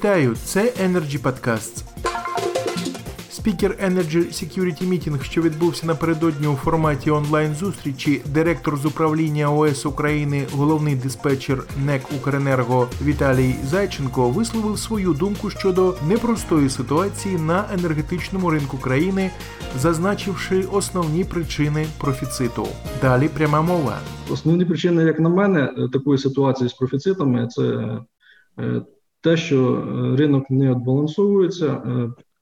Вітаю, це Energy Podcast. Спікер Energy Security Meeting, що відбувся напередодні у форматі онлайн-зустрічі, директор з управління ОС України, головний диспетчер НЕК Укренерго Віталій Зайченко висловив свою думку щодо непростої ситуації на енергетичному ринку країни, зазначивши основні причини профіциту. Далі пряма мова. Основні причини, як на мене, такої ситуації з профіцитами – це те, що ринок не відбалансовується.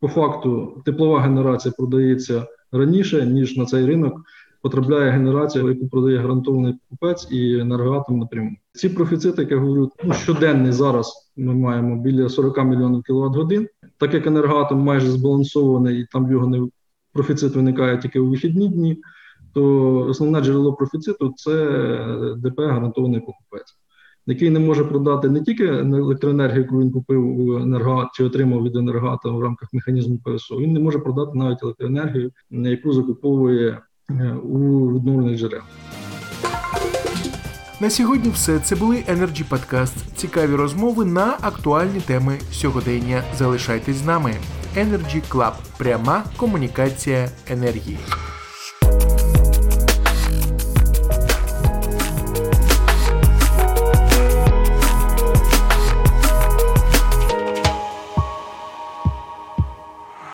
По факту теплова генерація продається раніше, ніж на цей ринок потрапляє генерація, яку продає гарантований покупець і енергоатом напряму. Ці профіцити, як я говорю, щоденний зараз ми маємо біля 40 мільйонів кіловат-годин. Так як енергоатом майже збалансований і там його не профіцит виникає тільки у вихідні дні, то основне джерело профіциту – це ДП гарантований покупець, який не може продати не тільки електроенергію, яку він купив у енергоату чи отримав від енергоату в рамках механізму ПСО, він не може продати навіть електроенергію, яку закуповує у відновлених джерел. На сьогодні все. Це були Energy Podcast. Цікаві розмови на актуальні теми сьогодення. Залишайтесь з нами. Energy Club. Пряма комунікація енергії.